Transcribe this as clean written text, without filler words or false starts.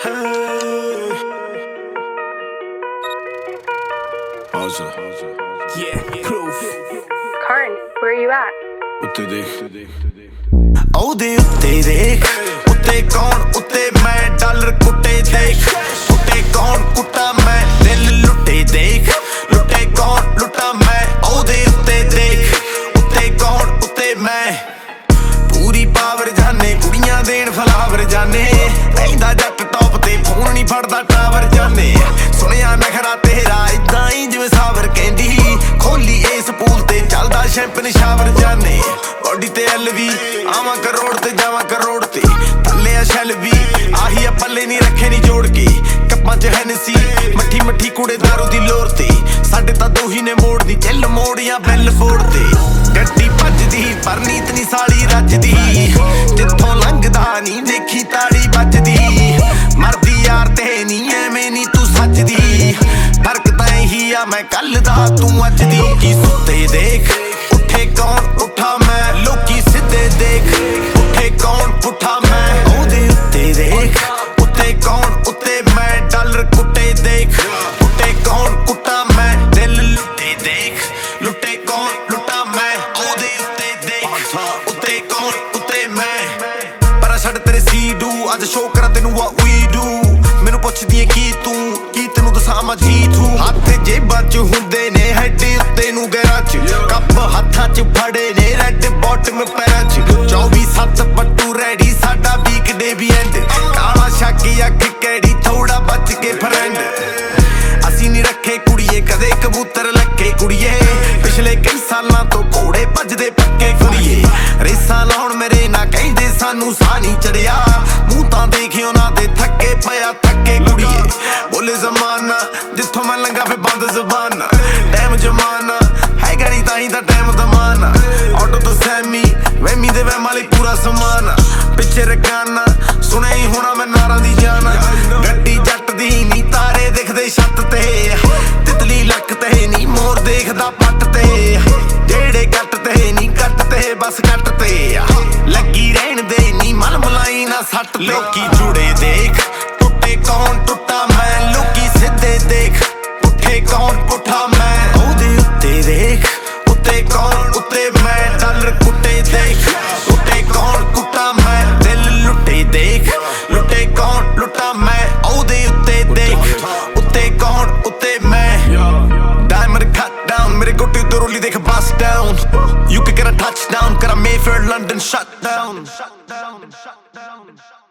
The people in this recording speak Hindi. Yeah, proof. Karn, where are you at? Utte dekh aude utte dekh utte kaun utte main dollar kutte dekh utte kaun kutta main dil lutte dekh lutte kaun lutta main aude utte dekh utte kaun utte main puri power jaane kudiyan den flower jaane pehda jatt top te phone nahi phadda tower jaane suniya nakhra tera idda hi jive champagne shower जाने बॉडी ते एलवी आवा करोड़ ते जावा करोड़ ते थले आ शैलवी आही आ पल्ले नहीं रखे नहीं जोड़ के कप्पा च हैनेसी मठी मठी कूड़े दारू दी लोर ते साडे ता दो ही ने मोड़ दी चल मोड़ या बैल फोड़ ते गड्डी भजदी पर नीत नहीं साली रजदी जिथों लंघदा नहीं देखी ताड़ी बजदी मरदी यार ते नहीं एवें नहीं तू सजदी फर्क तां ही आ मैं कल दा तू अज दी की सुते देख लोकी जुड़े देख टुटे कौन टुटा मैं लोकी सीधे देख उठे कौन उठा मैं ओदे उत्ते देख उते कौन उते मैं डलर कुटे देख उठे कौन कुटा मैं दिल लुटे देख लुटे कौन लुटा मैं ओदे उत्ते देख उते कौन उते मैं डायमंड कट डाउन मेरे गोटी दुरुली देख बस डाउन यूके करा टच डाउन करा मेफेयर लंदन शट डाउन